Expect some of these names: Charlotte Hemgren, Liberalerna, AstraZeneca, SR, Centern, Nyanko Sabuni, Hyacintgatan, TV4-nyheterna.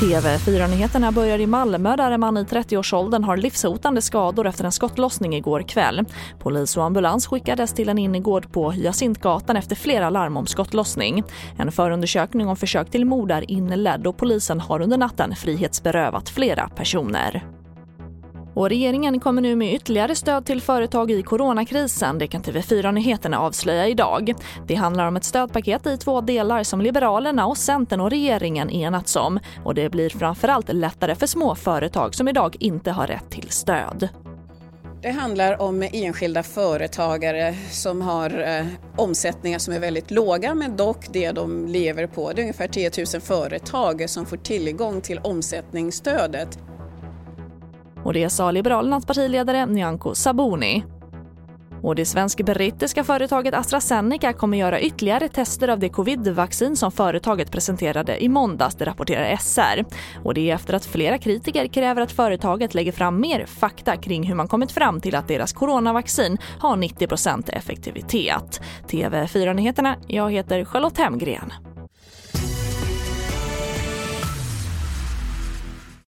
TV4-nyheterna börjar i Malmö där en man i 30-årsåldern har livshotande skador efter en skottlossning igår kväll. Polis och ambulans skickades till en innergård på Hyacintgatan efter flera larm om skottlossning. En förundersökning om försök till mord är inledd och polisen har under natten frihetsberövat flera personer. Och regeringen kommer nu med ytterligare stöd till företag i coronakrisen, det kan TV4-nyheterna avslöja idag. Det handlar om ett stödpaket i 2 delar som Liberalerna och Centern och regeringen enats om. Och det blir framförallt lättare för små företag som idag inte har rätt till stöd. Det handlar om enskilda företagare som har omsättningar som är väldigt låga, men dock det de lever på. Det är ungefär 10 000 företag som får tillgång till omsättningsstödet. Och det sa Liberalernas partiledare Nyanko Sabuni. Och det svensk-brittiska företaget AstraZeneca kommer göra ytterligare tester av det covid-vaccin som företaget presenterade i måndags, det rapporterar SR. Och det är efter att flera kritiker kräver att företaget lägger fram mer fakta kring hur man kommit fram till att deras coronavaccin har 90% effektivitet. TV4-nyheterna, jag heter Charlotte Hemgren.